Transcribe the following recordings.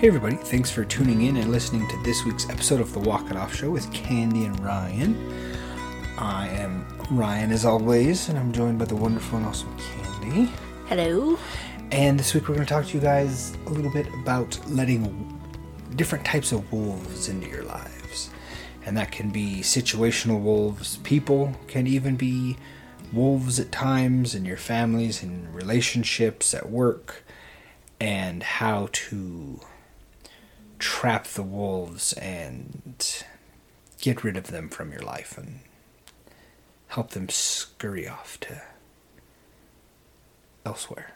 Hey everybody, thanks for tuning in and listening to this week's episode of The Walk It Off Show with Candy and Ryan. I am Ryan as always, and I'm joined by the wonderful and awesome Candy. Hello. And this week we're going to talk to you guys a little bit about letting different types of wolves into your lives. And that can be situational wolves, people, can even be wolves at times in your families, in relationships, at work, and how to trap the wolves and get rid of them from your life and help them scurry off to elsewhere.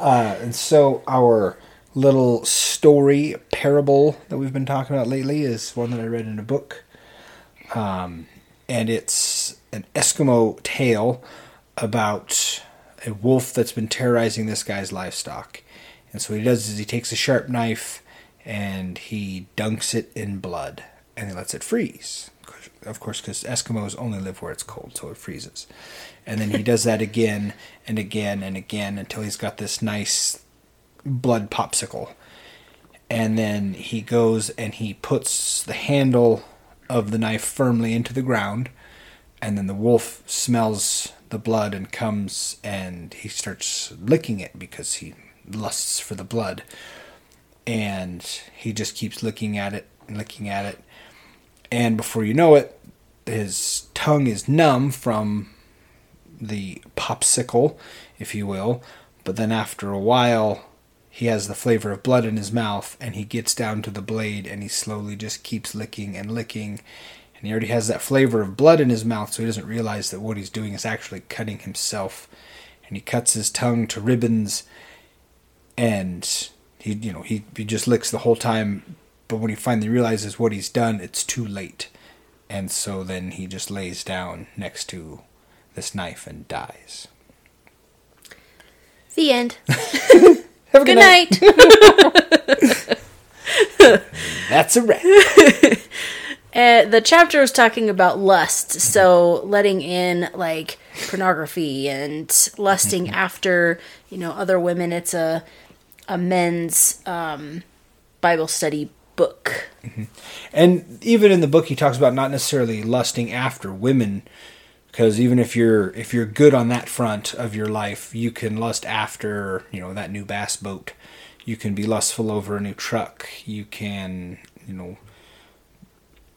And so our little story parable that we've been talking about lately is one that I read in a book. And it's an Eskimo tale about a wolf that's been terrorizing this guy's livestock. And so what he does is he takes a sharp knife and he dunks it in blood and he lets it freeze. Of course, because Eskimos only live where it's cold, so it freezes. And then he does that again and again and again until he's got this nice blood popsicle. And then he goes and he puts the handle of the knife firmly into the ground. And then the wolf smells the blood and comes and he starts licking it because he lusts for the blood, and he just keeps licking at it, and before you know it, his tongue is numb from the popsicle, if you will, but then after a while he has the flavor of blood in his mouth, and he gets down to the blade and he slowly just keeps licking, and he already has that flavor of blood in his mouth, so he doesn't realize that what he's doing is actually cutting himself, and he cuts his tongue to ribbons. And he just licks the whole time, but when he finally realizes what he's done, it's too late. And so then he just lays down next to this knife and dies. The end. Have a good night. That's a wrap. The chapter is talking about lust, so letting in, like, pornography and lusting after, other women. It's a men's Bible study book. Mm-hmm. And even in the book, he talks about not necessarily lusting after women, because even if you're good on that front of your life, you can lust after, that new bass boat. You can be lustful over a new truck. You can,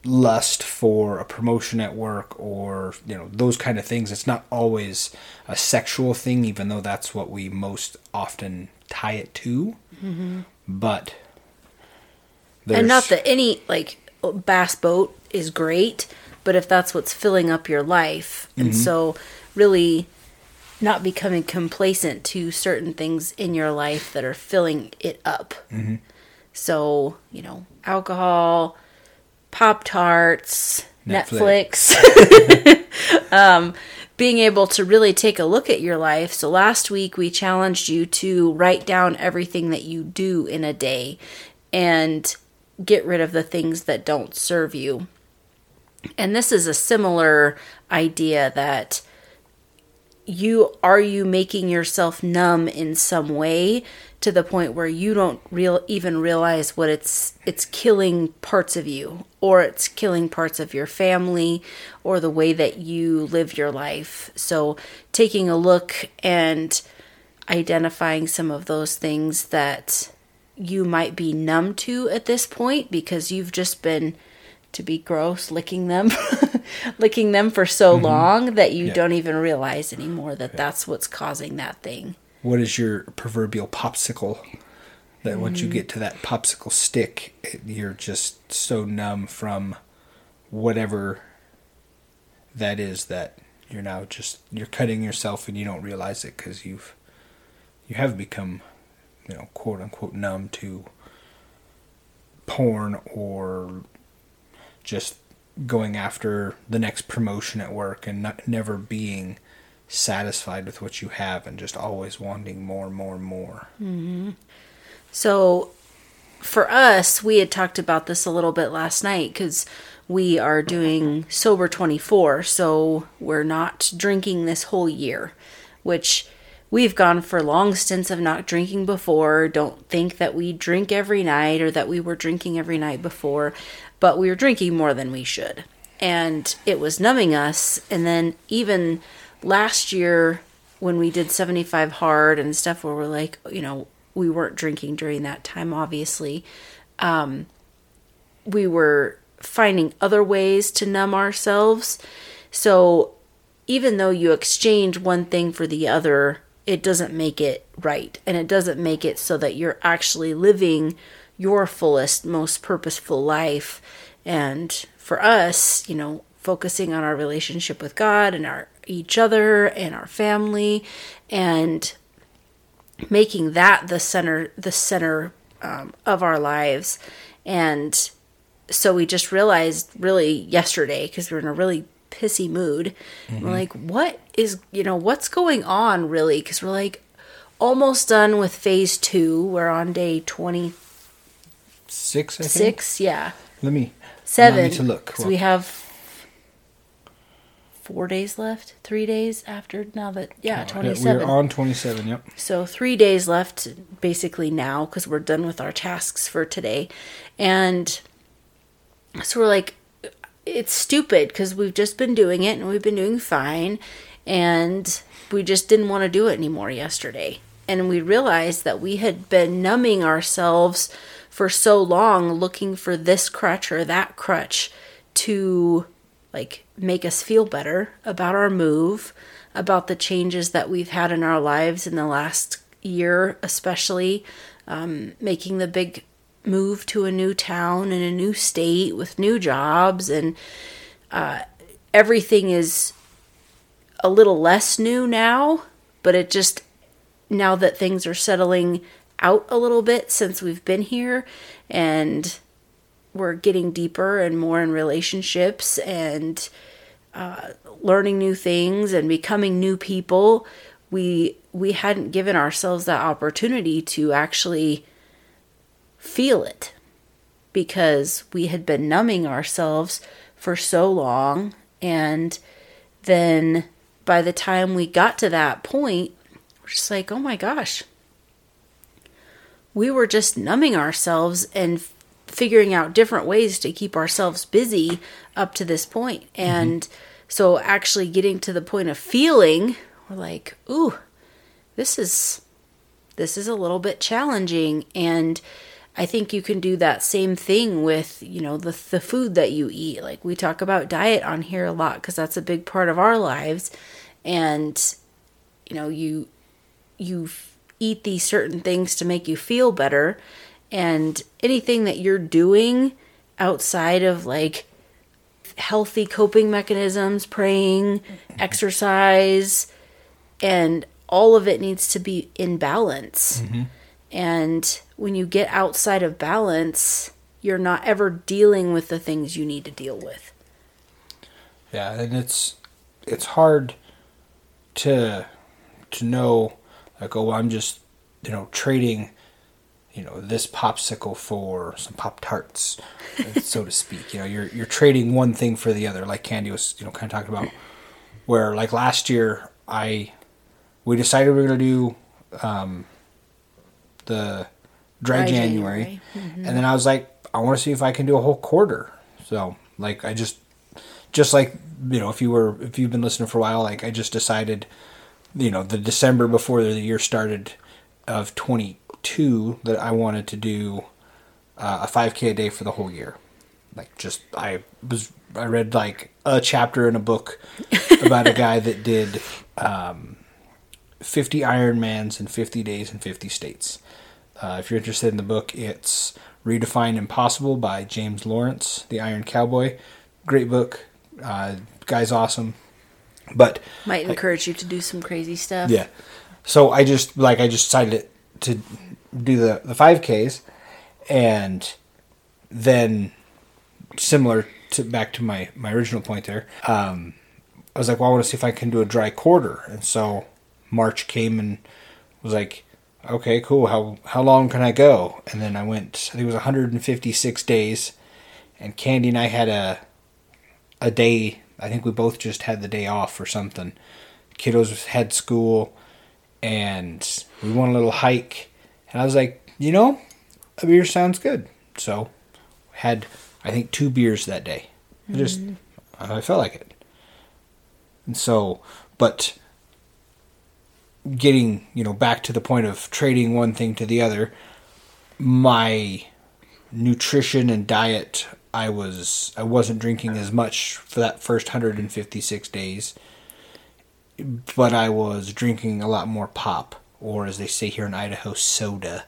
lust for a promotion at work or, those kind of things. It's not always a sexual thing, even though that's what we most often tie it to. Mm-hmm. But there's... And not that any, bass boat is great, but if that's what's filling up your life. Mm-hmm. And so really not becoming complacent to certain things in your life that are filling it up. Mm-hmm. So, alcohol... Pop-Tarts, Netflix. Being able to really take a look at your life. So last week we challenged you to write down everything that you do in a day and get rid of the things that don't serve you. And this is a similar idea that are you making yourself numb in some way to the point where you don't even realize what it's killing parts of you, or it's killing parts of your family or the way that you live your life. So taking a look and identifying some of those things that you might be numb to at this point because you've just been, to be gross, licking them for so long that you don't even realize anymore that that's what's causing that thing. What is your proverbial popsicle that once you get to that popsicle stick, you're just so numb from whatever that is that you're now just, you're cutting yourself and you don't realize it because you have become, quote unquote, numb to porn or just going after the next promotion at work and never being satisfied with what you have and just always wanting more. Mm-hmm. So for us, we had talked about this a little bit last night because we are doing Sober 24, so we're not drinking this whole year, which We've gone for long stints of not drinking before. Don't think that we drink every night or that we were drinking every night before, but we were drinking more than we should. And it was numbing us. And then even last year when we did 75 hard and stuff where we're like, you know, we weren't drinking during that time, obviously. We were finding other ways to numb ourselves. So even though you exchange one thing for the other, it doesn't make it right. And it doesn't make it so that you're actually living your fullest, most purposeful life. And for us, you know, focusing on our relationship with God and our each other and our family, and making that the center of our lives. And so we just realized really yesterday, because we were in a really pissy mood. Mm-hmm. We're like, what's going on really? Because we're like almost done with phase 2. We're on day 26, I think. 6, yeah. Let me 7. I need to look. So we have 4 days left, 3 days after now that, yeah, 27. We're on 27, yep. So 3 days left basically now because we're done with our tasks for today. And so we're like, it's stupid because we've just been doing it and we've been doing fine, and we just didn't want to do it anymore yesterday. And we realized that we had been numbing ourselves for so long looking for this crutch or that crutch to like make us feel better about our move, about the changes that we've had in our lives in the last year, especially making the big move to a new town and a new state with new jobs, and everything is a little less new now, but it just, now that things are settling out a little bit since we've been here and we're getting deeper and more in relationships and learning new things and becoming new people, we hadn't given ourselves that opportunity to actually feel it, because we had been numbing ourselves for so long. And then by the time we got to that point, we're just like, oh my gosh, we were just numbing ourselves and figuring out different ways to keep ourselves busy up to this point. And so actually getting to the point of feeling, we're like, ooh, this is a little bit challenging. And I think you can do that same thing with, you know, the food that you eat. Like, we talk about diet on here a lot because that's a big part of our lives. And, you know, you eat these certain things to make you feel better. And anything that you're doing outside of like healthy coping mechanisms, praying, exercise, and all of it needs to be in balance. Mm-hmm. And when you get outside of balance, you're not ever dealing with the things you need to deal with. Yeah, and it's hard to know, like, oh, I'm just, you know, trading, you know, this popsicle for some Pop-Tarts, so to speak. You know, you're trading one thing for the other, like Candy was, you know, kind of talking about, where like last year we decided we were going to do the dry January. Mm-hmm. And then I was like, I want to see if I can do a whole quarter. So like, I just like, you know, if you've been listening for a while, like I just decided, you know, the December before the year started of 2022 that I wanted to do a 5K a day for the whole year. Like, just, I read like a chapter in a book about a guy that did 50 Ironmans in 50 days in 50 states. If you're interested in the book, it's Redefine Impossible by James Lawrence, The Iron Cowboy. Great book. Guy's awesome. But might encourage you to do some crazy stuff. Yeah. So I just decided to do the 5Ks, and then similar to back to my original point there, I was like, well, I want to see if I can do a dry quarter. And so March came and was like, okay, cool. How long can I go? And then I went, I think it was 156 days, and Candy and I had a day. I think we both just had the day off or something. Kiddos had school, and we went a little hike. And I was like, you know, a beer sounds good. So had, I think, 2 beers that day. Mm-hmm. I felt like it. And so, but getting, you know, back to the point of trading one thing to the other, my nutrition and diet, I wasn't drinking as much for that first 156 days, but I was drinking a lot more pop, or as they say here in Idaho, soda.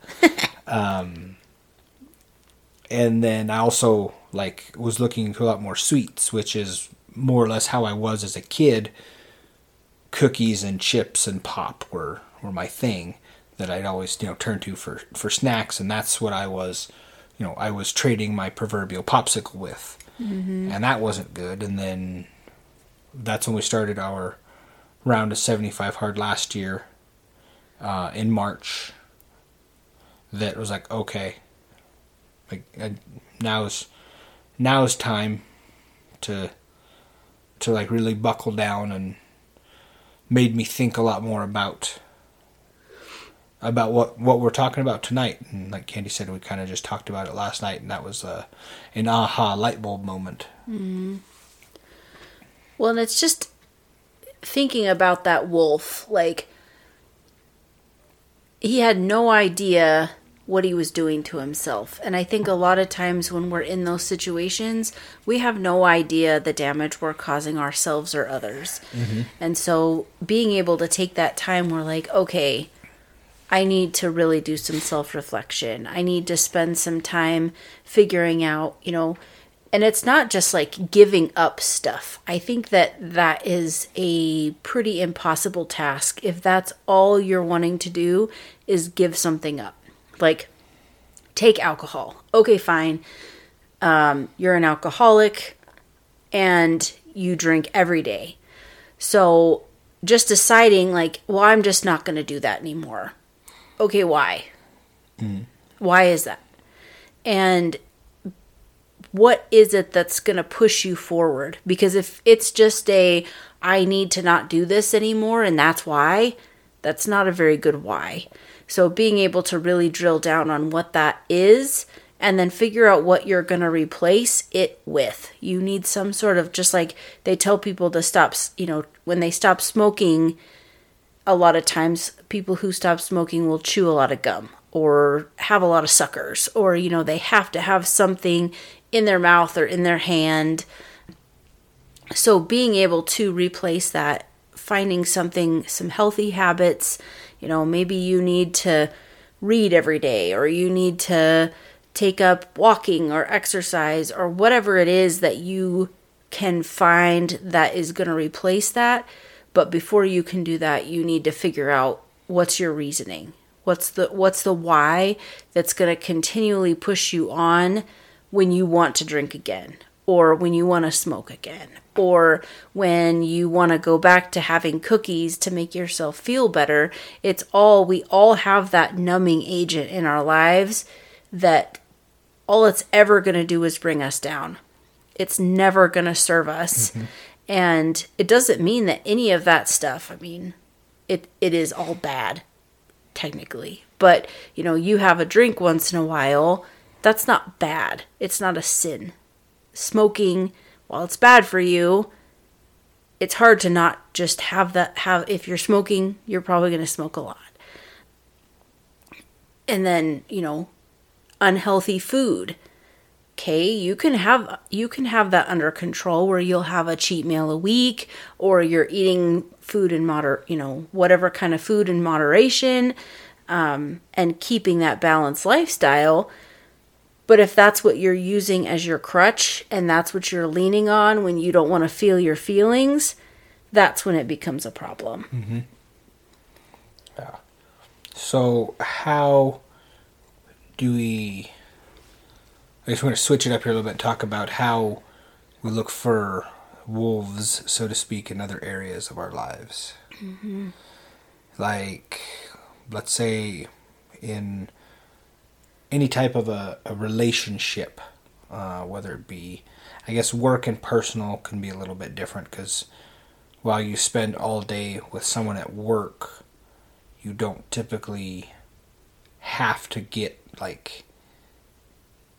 And then I also was looking for a lot more sweets, which is more or less how I was as a kid. Cookies and chips and pop were my thing that I'd always, turn to for snacks. And that's what I was, I was trading my proverbial popsicle with. Mm-hmm. And that wasn't good. And then that's when we started our round of 75 hard last year in March. That was like, okay, now is time to really buckle down, and made me think a lot more about what we're talking about tonight. And like Candy said, we kind of just talked about it last night, and that was an aha light bulb moment. Mm-hmm. Well, and it's just thinking about that wolf. He had no idea what he was doing to himself. And I think a lot of times when we're in those situations, we have no idea the damage we're causing ourselves or others. Mm-hmm. And so being able to take that time, we're like, okay, I need to really do some self-reflection. I need to spend some time figuring out, and it's not just giving up stuff. I think that is a pretty impossible task. If that's all you're wanting to do is give something up. Take alcohol. Okay, fine. You're an alcoholic and you drink every day. So just deciding I'm just not going to do that anymore. Okay, why? Mm. Why is that? And what is it that's going to push you forward? Because if it's just I need to not do this anymore and that's why, that's not a very good why. So being able to really drill down on what that is and then figure out what you're going to replace it with. You need some sort of, just like they tell people to stop, when they stop smoking, a lot of times people who stop smoking will chew a lot of gum or have a lot of suckers, or, they have to have something in their mouth or in their hand. So being able to replace that, finding some healthy habits. Maybe you need to read every day, or you need to take up walking or exercise or whatever it is that you can find that is going to replace that. But before you can do that, you need to figure out what's your reasoning. What's the why that's going to continually push you on when you want to drink again, or when you want to smoke again, or when you want to go back to having cookies to make yourself feel better. We all have that numbing agent in our lives that all it's ever going to do is bring us down. It's never going to serve us. Mm-hmm. And it doesn't mean that any of that stuff, it is all bad, technically. But, you have a drink once in a while, that's not bad. It's not a sin. Smoking, while it's bad for you, it's hard to not just have that. If you're smoking, you're probably going to smoke a lot. And then, unhealthy food. Okay, you can have that under control where you'll have a cheat meal a week, or you're eating food in whatever kind of food in moderation, and keeping that balanced lifestyle. But if that's what you're using as your crutch, and that's what you're leaning on when you don't want to feel your feelings, that's when it becomes a problem. Mm-hmm. Yeah. So how do we... I just want to switch it up here a little bit and talk about how we look for wolves, so to speak, in other areas of our lives. Mm-hmm. Let's say in... any type of a relationship, whether it be, I guess, work and personal can be a little bit different, because while you spend all day with someone at work, you don't typically have to get, like,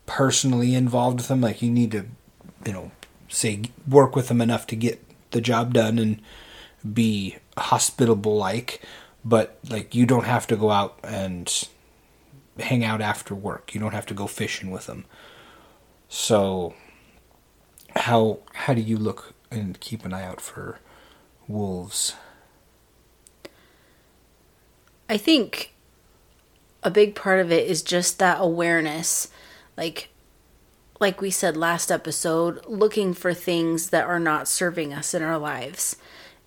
personally involved with them. Like, you need to, you know, say, work with them enough to get the job done and be hospitable-like. But, like, you don't have to go out and hang out after work. You don't have to go fishing with them. So, how do you look and keep an eye out for wolves? I think a big part of it is just that awareness. Like we said last episode, looking for things that are not serving us in our lives.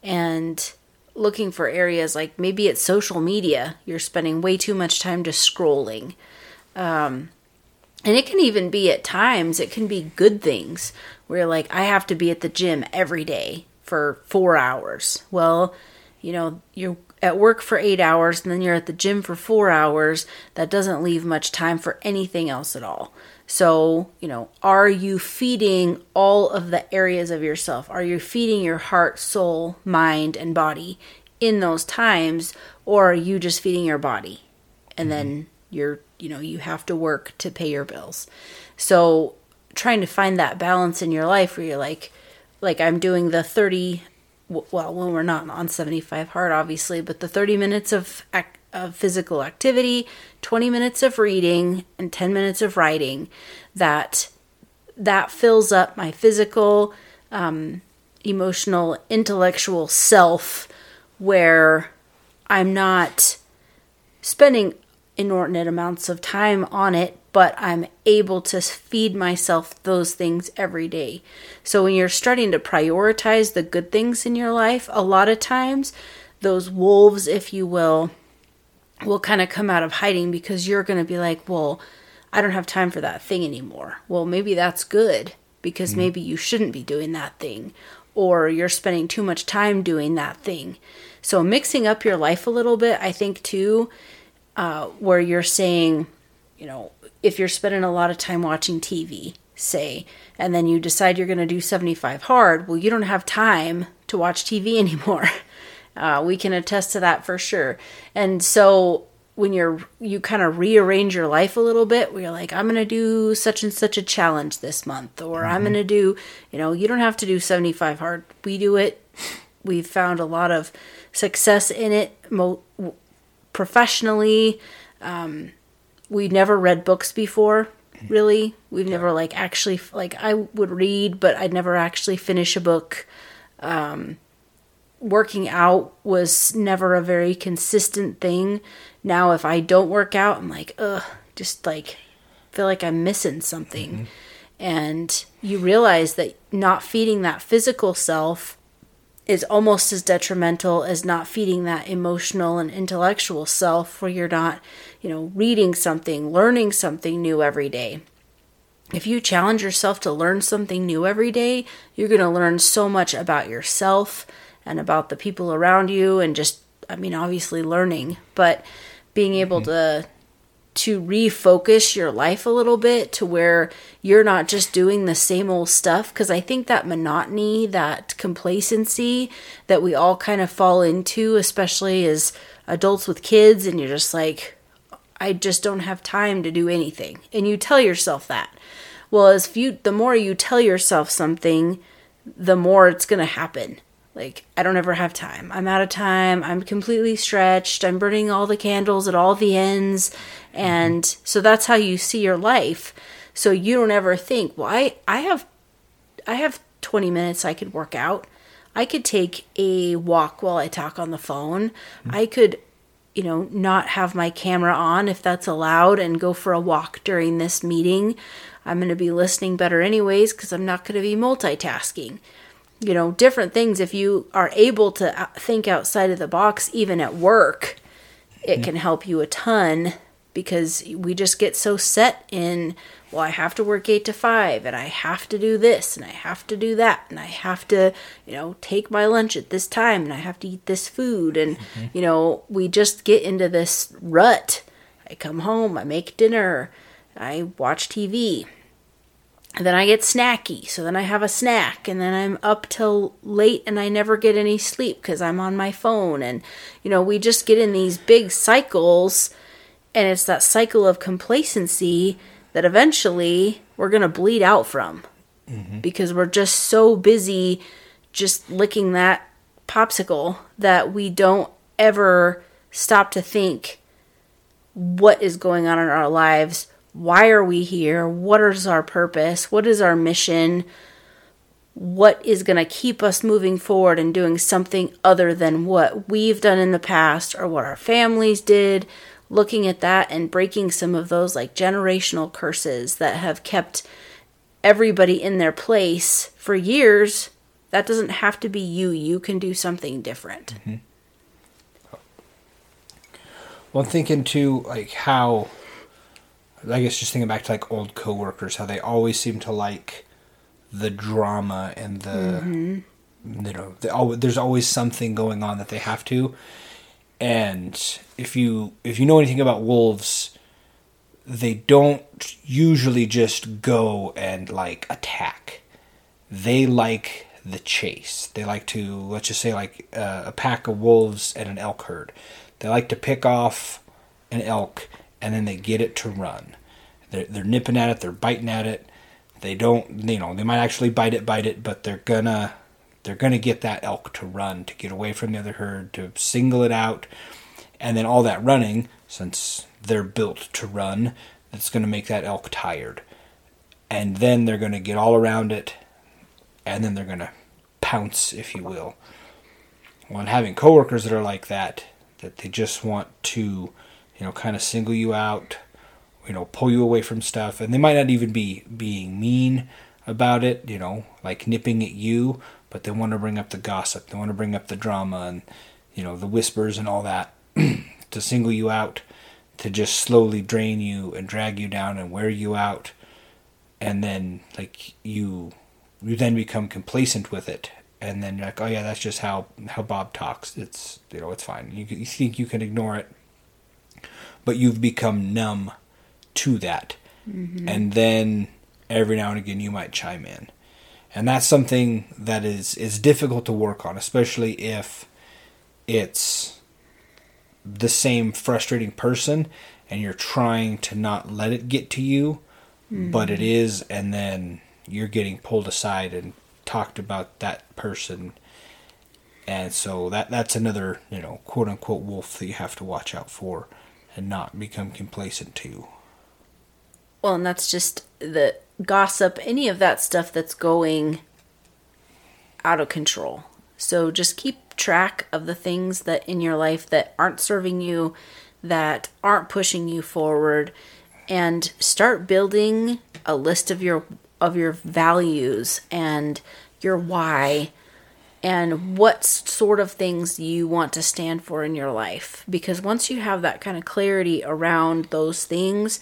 And looking for areas like maybe it's social media. You're spending way too much time just scrolling. And it can even be at times, it can be good things where, like, I have to be at the gym every day for 4 hours. Well, you know, you're at work for 8 hours and then you're at the gym for 4 hours. That doesn't leave much time for anything else at all. So, you know, are you feeding all of the areas of yourself? Are you feeding your heart, soul, mind, and body in those times? Or are you just feeding your body? And then you have to work to pay your bills. So trying to find that balance in your life where you're like I'm doing the 30, well, when we're not on 75 hard, obviously, but the 30 minutes of physical activity, 20 minutes of reading, and 10 minutes of writing, that fills up my physical, emotional, intellectual self, where I'm not spending inordinate amounts of time on it, but I'm able to feed myself those things every day. So when you're starting to prioritize the good things in your life, a lot of times those wolves, if you will kind of come out of hiding, because you're going to be like, well, I don't have time for that thing anymore. Well, maybe that's good, because maybe you shouldn't be doing that thing, or you're spending too much time doing that thing. So mixing up your life a little bit, I think, too, where you're saying, you know, if you're spending a lot of time watching TV, say, and then you decide you're going to do 75 hard, well, you don't have time to watch TV anymore. We can attest to that for sure. And so when you kind of rearrange your life a little bit, where you're like, I'm going to do such and such a challenge this month, or I'm going to do, you know, you don't have to do 75 hard. We do it. We've found a lot of success in it professionally. We never read books before, really. We've never I would read, but I'd never actually finish a book. Working out was never a very consistent thing. Now, if I don't work out, I'm like, feel like I'm missing something. Mm-hmm. And you realize that not feeding that physical self is almost as detrimental as not feeding that emotional and intellectual self, where you're not, you know, reading something, learning something new every day. If you challenge yourself to learn something new every day, you're going to learn so much about yourself and about the people around you, and just, I mean, obviously learning, but being able to refocus your life a little bit to where you're not just doing the same old stuff. Because I think that monotony, that complacency that we all kind of fall into, especially as adults with kids, and you're just like, I just don't have time to do anything. And you tell yourself that. Well, the more you tell yourself something, the more it's going to happen. Like, I don't ever have time. I'm out of time. I'm completely stretched. I'm burning all the candles at all the ends. And so that's how you see your life. So you don't ever think, well, I have 20 minutes I could work out. I could take a walk while I talk on the phone. Mm-hmm. I could, you know, not have my camera on if that's allowed and go for a walk during this meeting. I'm going to be listening better anyways, because I'm not going to be multitasking. You know, different things. If you are able to think outside of the box, even at work, it can help you a ton, because we just get so set in, well, I have to work 8 to 5 and I have to do this and I have to do that. And I have to, you know, take my lunch at this time and I have to eat this food. And, you know, we just get into this rut. I come home, I make dinner, I watch TV. And then I get snacky, so then I have a snack, and then I'm up till late and I never get any sleep because I'm on my phone. And, you know, we just get in these big cycles, and it's that cycle of complacency that eventually we're going to bleed out from, mm-hmm. because we're just so busy just licking that popsicle that we don't ever stop to think what is going on in our lives. Why are we here? What is our purpose? What is our mission? What is going to keep us moving forward and doing something other than what we've done in the past or what our families did? Looking at that and breaking some of those like generational curses that have kept everybody in their place for years. That doesn't have to be you. You can do something different. Mm-hmm. Well, I'm thinking too, like how... I guess just thinking back to like old coworkers, how they always seem to like the drama and the, mm-hmm. you know, there's always something going on that they have to. And if you know anything about wolves, they don't usually just go and like attack. They like the chase. They like to, let's just say like a pack of wolves and an elk herd. They like to pick off an elk and then they get it to run. They're nipping at it. They're biting at it. They don't, you know, they might actually bite it, but they're gonna get that elk to run, to get away from the other herd, to single it out, and then all that running, since they're built to run, it's gonna make that elk tired, and then they're gonna get all around it, and then they're gonna pounce, if you will. Well, and having coworkers that are like that, that they just want to, you know, kind of single you out, you know, pull you away from stuff. And they might not even be being mean about it, you know, like nipping at you, but they want to bring up the gossip. They want to bring up the drama and, you know, the whispers and all that to single you out, to just slowly drain you and drag you down and wear you out. And then, like, you then become complacent with it. And then you're like, oh, yeah, that's just how Bob talks. It's, you know, it's fine. You think you can ignore it. But you've become numb to that. Mm-hmm. And then every now and again you might chime in. And that's something that is difficult to work on, especially if it's the same frustrating person and you're trying to not let it get to you, mm-hmm. but it is, and then you're getting pulled aside and talked about that person. And so that's another, you know, quote-unquote wolf that you have to watch out for and not become complacent to. Well, and that's just the gossip, any of that stuff that's going out of control. So just keep track of the things that in your life that aren't serving you, that aren't pushing you forward, and start building a list of your values and your why, and what sort of things you want to stand for in your life. Because once you have that kind of clarity around those things,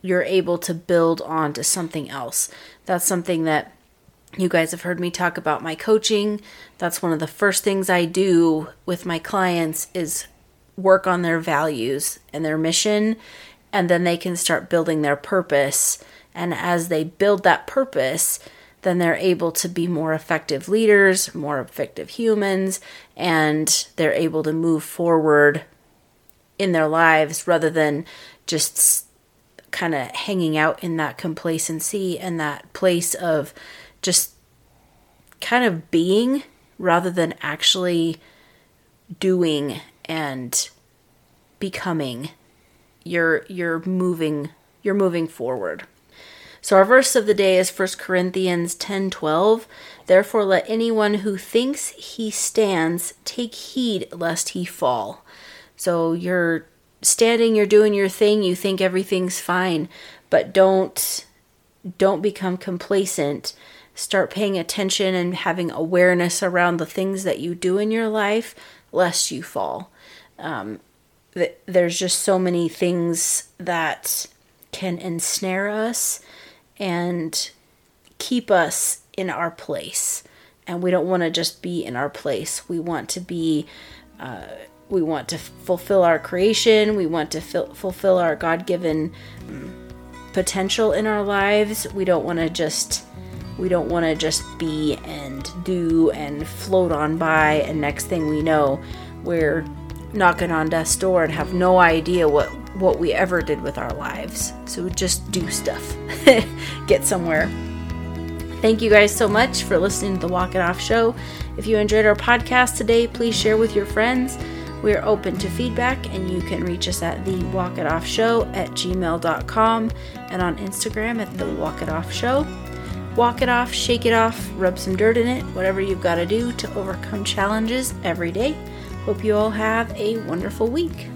you're able to build on to something else. That's something that you guys have heard me talk about my coaching. That's one of the first things I do with my clients is work on their values and their mission, and then they can start building their purpose. And as they build that purpose, then they're able to be more effective leaders, more effective humans, and they're able to move forward in their lives rather than just kind of hanging out in that complacency and that place of just kind of being rather than actually doing and becoming. You're moving forward. So our verse of the day is 1 Corinthians 10:12. Therefore let anyone who thinks he stands take heed lest he fall. So you're standing, you're doing your thing, you think everything's fine, but don't become complacent. Start paying attention and having awareness around the things that you do in your life, lest you fall. There's just so many things that can ensnare us and keep us in our place. And we don't want to just be in our place. We want to be, we want to fulfill our creation. We want to fulfill our God-given potential in our lives. We don't want to just be and do and float on by, and next thing we know, we're knocking on death's door and have no idea what we ever did with our lives. So just do stuff. Get somewhere. Thank you guys so much for listening to the Walk It Off Show. If you enjoyed our podcast today, please share with your friends. We are open to feedback, and you can reach us at thewalkitoffshow@gmail.com and on Instagram at thewalkitoffshow. Walk it off, shake it off, rub some dirt in it, whatever you've got to do to overcome challenges every day. Hope you all have a wonderful week.